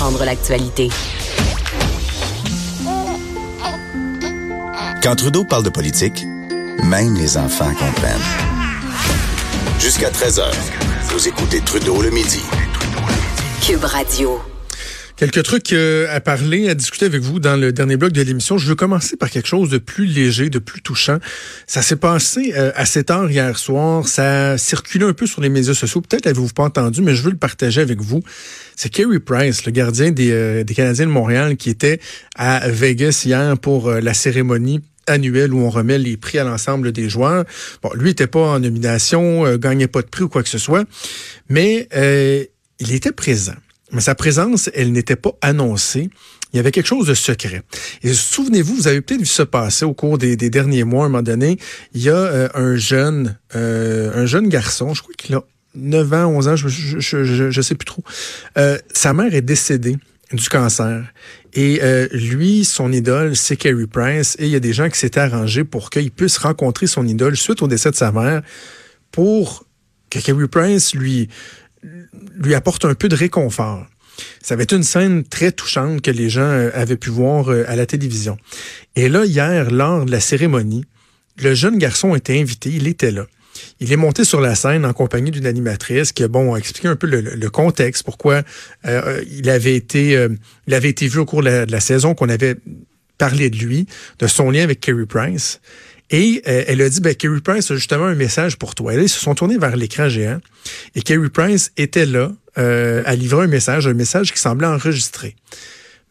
comprendre l'actualité. Quand Trudeau parle de politique, même les enfants comprennent. Jusqu'à 13h, vous écoutez Trudeau le midi. Cube Radio. Quelques trucs à parler, à discuter avec vous dans le dernier bloc de l'émission. Je veux commencer par quelque chose de plus léger, de plus touchant. Ça s'est passé assez tard hier soir. Ça circulait un peu sur les médias sociaux. Peut-être l'avez-vous pas entendu, mais je veux le partager avec vous. C'est Carey Price, le gardien des Canadiens de Montréal, qui était à Vegas hier pour la cérémonie annuel où on remet les prix à l'ensemble des joueurs. Bon, lui n'était pas en nomination, gagnait pas de prix ou quoi que ce soit, mais il était présent. Mais sa présence, elle n'était pas annoncée. Il y avait quelque chose de secret. Et souvenez-vous, vous avez peut-être vu ça passer au cours des derniers mois. À un moment donné, il y a un jeune garçon, je crois qu'il a 9 ans, 11 ans, je sais plus trop. Sa mère est décédée du cancer. Et lui, son idole, c'est Carey Price. Et il y a des gens qui s'étaient arrangés pour qu'il puisse rencontrer son idole suite au décès de sa mère pour que Carey Price lui apporte un peu de réconfort. Ça avait été une scène très touchante que les gens avaient pu voir à la télévision. Et là, hier, lors de la cérémonie, le jeune garçon était invité, il était là. Il est monté sur la scène en compagnie d'une animatrice qui, a expliqué un peu le contexte, pourquoi il avait été vu au cours de la saison, qu'on avait parlé de lui, de son lien avec Carey Price. Et elle a dit, Carey Price a justement un message pour toi. Et là, ils se sont tournés vers l'écran géant. Et Carey Price était là à livrer un message qui semblait enregistré.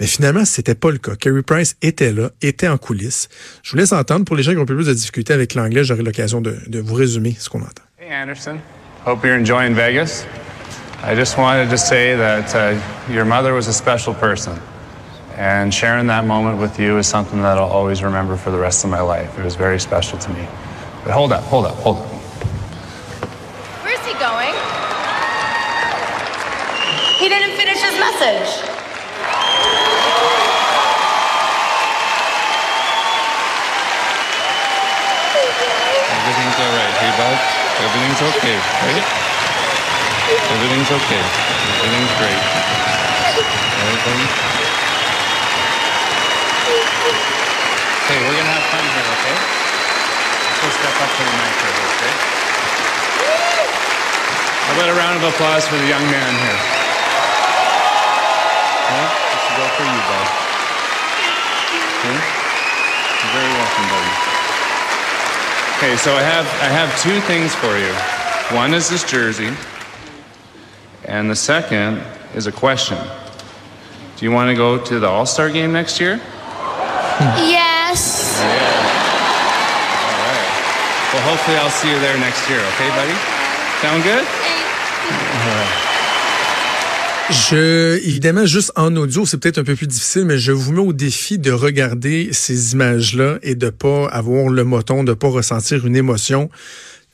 Mais finalement, c'était pas le cas. Carey Price était là, était en coulisses. Je vous laisse entendre. Pour les gens qui ont plus de difficultés avec l'anglais, j'aurai l'occasion de vous résumer ce qu'on entend. Hey Anderson, hope you're enjoying Vegas. I just wanted to say that your mother was a special person, and sharing that moment with you is something that I'll always remember for the rest of my life. It was very special to me. But hold up. Where's he going? He didn't finish his message. Everything's all right, hey, bud? Everything's okay, right? Everything's okay. Everything's great. Everything. Hey, we're gonna have fun here, okay? Let's step up to the mic here, okay? How about a round of applause for the young man here? Yeah, this is all for you, bud. Okay? You're very welcome, buddy. Okay, so I have two things for you. One is this jersey, and the second is a question. Do you want to go to the All-Star game next year? Yes. Yeah. All right. Well, hopefully I'll see you there next year, okay, buddy? Sound good? All right. Évidemment, juste en audio, c'est peut-être un peu plus difficile, mais je vous mets au défi de regarder ces images-là et de pas avoir le moton, de pas ressentir une émotion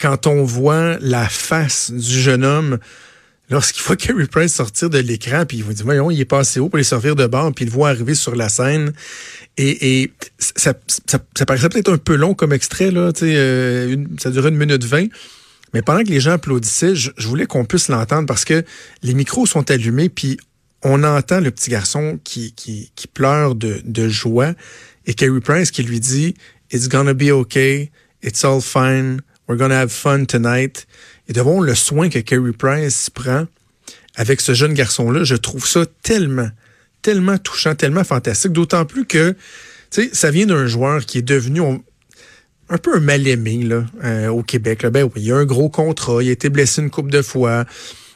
quand on voit la face du jeune homme lorsqu'il voit Carey Price sortir de l'écran, puis il vous dit, voyons, il est passé haut pour les servir de bord, puis il le voit arriver sur la scène. Et ça paraissait peut-être un peu long comme extrait, là, tu sais, ça durait 1 minute 20. Mais pendant que les gens applaudissaient, je voulais qu'on puisse l'entendre parce que les micros sont allumés puis on entend le petit garçon qui pleure de joie et Carey Price qui lui dit « It's gonna be okay, it's all fine, we're gonna have fun tonight ». Et de voir le soin que Carey Price prend avec ce jeune garçon-là, je trouve ça tellement, tellement touchant, tellement fantastique. D'autant plus que ça vient d'un joueur qui est devenu... un peu un mal-aimé là, au Québec. Là. Ben oui, il y a un gros contrat, il a été blessé une couple de fois.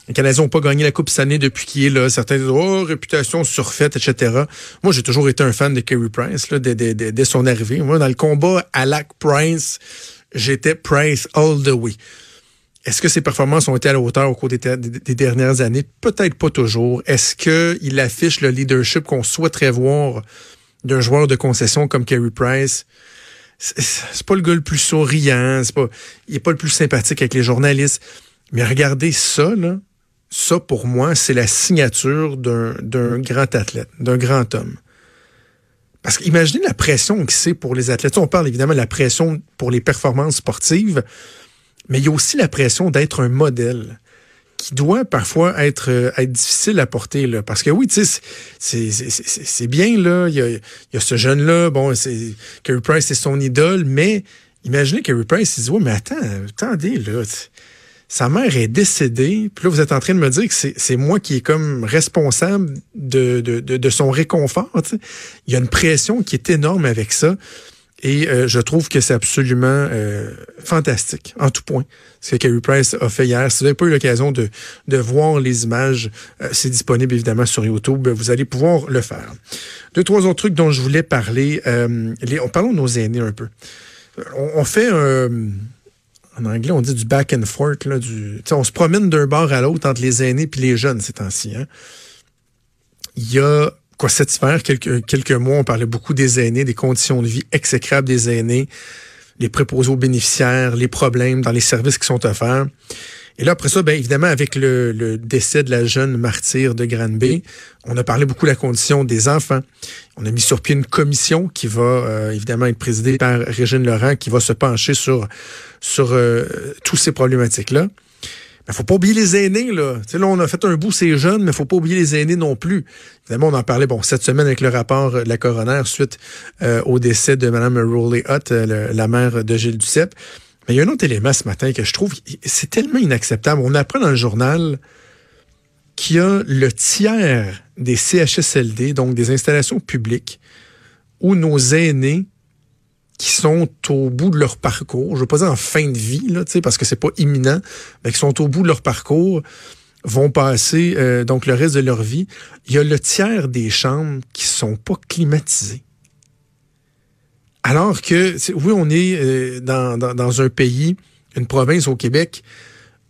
Les Canadiens n'ont pas gagné la Coupe cette année depuis qu'il est là. Certains disent « Oh, réputation surfaite, etc. » Moi, j'ai toujours été un fan de Carey Price là, dès son arrivée. Moi, dans le combat à Lac-Price, j'étais Price all the way. Est-ce que ses performances ont été à la hauteur au cours des dernières années? Peut-être pas toujours. Est-ce qu'il affiche le leadership qu'on souhaiterait voir d'un joueur de concession comme Carey Price? C'est pas le gars le plus souriant, il est pas le plus sympathique avec les journalistes. Mais regardez ça, là, ça pour moi, c'est la signature d'un grand athlète, d'un grand homme. Parce qu'imaginez la pression que c'est pour les athlètes. On parle évidemment de la pression pour les performances sportives, mais il y a aussi la pression d'être un modèle. qui doit parfois être difficile à porter là, parce que oui, tu sais, c'est bien là, il y a ce jeune là, bon, c'est Carey Price, c'est son idole, mais imaginez Carey Price, il dit ouais, mais attendez là, sa mère est décédée, puis là vous êtes en train de me dire que c'est moi qui est comme responsable de son réconfort, tu sais. Il y a une pression qui est énorme avec ça. Et je trouve que c'est absolument fantastique, en tout point, ce que Carey Price a fait hier. Si vous n'avez pas eu l'occasion de voir les images, c'est disponible évidemment sur YouTube, vous allez pouvoir le faire. 2-3 autres trucs dont je voulais parler. Parlons de nos aînés un peu. On fait, en anglais, on dit du back and forth. Là, on se promène d'un bord à l'autre entre les aînés et les jeunes ces temps-ci. Hein. Il y a... Quoi, cet hiver, quelques mois, on parlait beaucoup des aînés, des conditions de vie exécrables des aînés, les préposés aux bénéficiaires, les problèmes dans les services qui sont offerts. Et là, après ça, bien évidemment, avec le décès de la jeune martyre de Granby, on a parlé beaucoup de la condition des enfants. On a mis sur pied une commission qui va évidemment être présidée par Régine Laurent, qui va se pencher sur toutes ces problématiques-là. Il faut pas oublier les aînés, là. T'sais, là, on a fait un bout, c'est jeune, mais faut pas oublier les aînés non plus. Évidemment, on en parlait, cette semaine avec le rapport de la coroner suite au décès de Mme Rowley-Hutt, la mère de Gilles Duceppe. Mais il y a un autre élément ce matin que je trouve, c'est tellement inacceptable. On apprend dans le journal qu'il y a le tiers des CHSLD, donc des installations publiques, où nos aînés qui sont au bout de leur parcours, je ne veux pas dire en fin de vie, là, parce que c'est pas imminent, mais qui sont au bout de leur parcours, vont passer donc le reste de leur vie. Il y a le tiers des chambres qui ne sont pas climatisées. Alors que, oui, on est dans un pays, une province au Québec,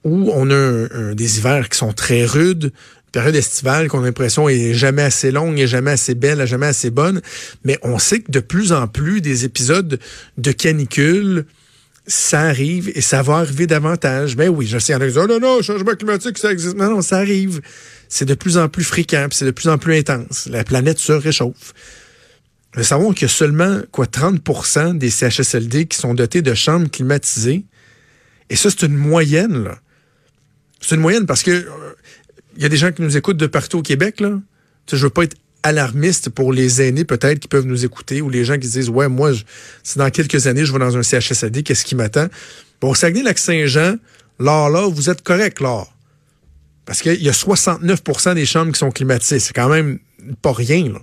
où on a des hivers qui sont très rudes, période estivale qu'on a l'impression est jamais assez longue, n'est jamais assez belle, n'est jamais assez bonne. Mais on sait que de plus en plus, des épisodes de canicule, ça arrive et ça va arriver davantage. Ben oui, je sais, il y en a qui disent « Oh non, changement climatique, ça existe. » Non, ça arrive. C'est de plus en plus fréquent, puis c'est de plus en plus intense. La planète se réchauffe. Mais savons qu'il y a seulement 30% des CHSLD qui sont dotés de chambres climatisées. Et ça, c'est une moyenne, là. C'est une moyenne parce que... Il y a des gens qui nous écoutent de partout au Québec, là. Je veux pas être alarmiste pour les aînés, peut-être, qui peuvent nous écouter, ou les gens qui disent, ouais, moi, c'est dans quelques années, je vais dans un CHSLD, qu'est-ce qui m'attend? Bon, Saguenay-Lac-Saint-Jean, là, vous êtes correct, là. Parce qu'il y a 69% des chambres qui sont climatisées. C'est quand même pas rien, là.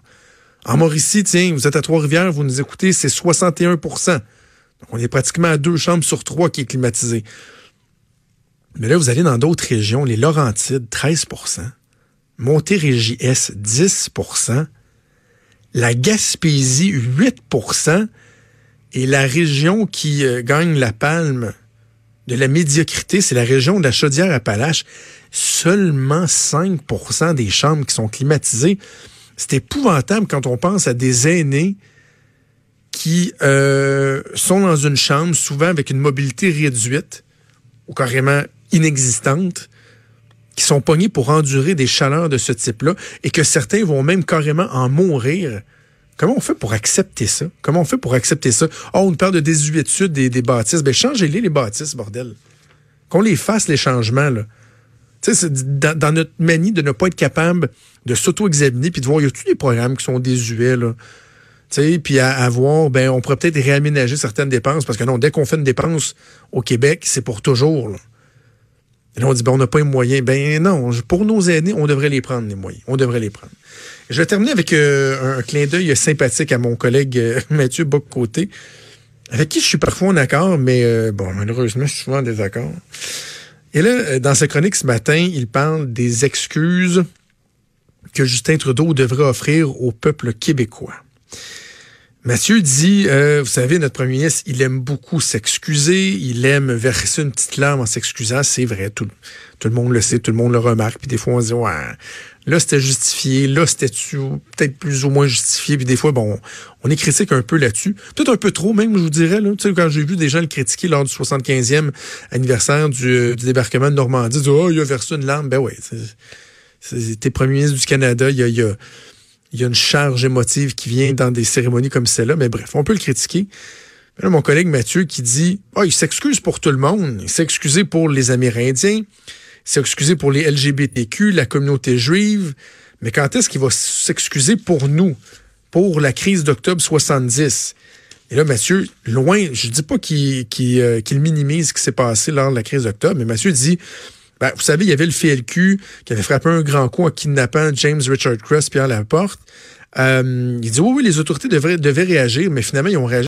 En Mauricie, tiens, vous êtes à Trois-Rivières, vous nous écoutez, c'est 61%. Donc, on est pratiquement à 2 chambres sur 3 qui est climatisée. Mais là, vous allez dans d'autres régions, les Laurentides, 13%, Montérégie-Est, 10%, la Gaspésie, 8%, et la région qui gagne la palme de la médiocrité, c'est la région de la Chaudière-Appalaches, seulement 5% des chambres qui sont climatisées. C'est épouvantable quand on pense à des aînés qui sont dans une chambre, souvent avec une mobilité réduite, ou carrément inexistantes, qui sont pognés pour endurer des chaleurs de ce type-là, et que certains vont même carrément en mourir. Comment on fait pour accepter ça? Oh, une part de désuétude des bâtisses. Ben, changez-les, les bâtisses, bordel. Qu'on les fasse, les changements, là. Tu sais, dans notre manie de ne pas être capable de s'auto-examiner, puis de voir, y a-t-il des programmes qui sont désuets, là? Puis à voir, ben, on pourrait peut-être réaménager certaines dépenses, parce que non, dès qu'on fait une dépense au Québec, c'est pour toujours, là. Et là, on dit, ben, on n'a pas les moyens. Ben non, pour nos aînés, on devrait les prendre, les moyens. On devrait les prendre. Je vais terminer avec un clin d'œil sympathique à mon collègue Mathieu Bock-Côté, avec qui je suis parfois en accord, mais malheureusement, je suis souvent en désaccord. Et là, dans sa chronique ce matin, il parle des excuses que Justin Trudeau devrait offrir au peuple québécois. Mathieu dit, vous savez, notre premier ministre, il aime beaucoup s'excuser, il aime verser une petite larme en s'excusant, c'est vrai, tout le monde le sait, tout le monde le remarque, puis des fois on se dit, ouais, là c'était justifié, là c'était peut-être plus ou moins justifié, puis des fois, bon, on est critique un peu là-dessus, peut-être un peu trop même, je vous dirais, là, tu sais, quand j'ai vu des gens le critiquer lors du 75e anniversaire du débarquement de Normandie, dire, oh, il a versé une larme, ben ouais, t'es premier ministre du Canada, il y a une charge émotive qui vient dans des cérémonies comme celle-là, mais bref, on peut le critiquer. Là, mon collègue Mathieu qui dit, il s'excuse pour tout le monde. Il s'est excusé pour les Amérindiens, s'est excusé pour les LGBTQ, la communauté juive, mais quand est-ce qu'il va s'excuser pour nous, pour la crise d'octobre 70? Et là, Mathieu, loin, je dis pas qu'il minimise ce qui s'est passé lors de la crise d'octobre, mais Mathieu dit, ben, vous savez, il y avait le FLQ qui avait frappé un grand coup en kidnappant James Richard Cross, Pierre Laporte. Il dit, oui, les autorités devaient réagir, mais finalement, ils ont réagi.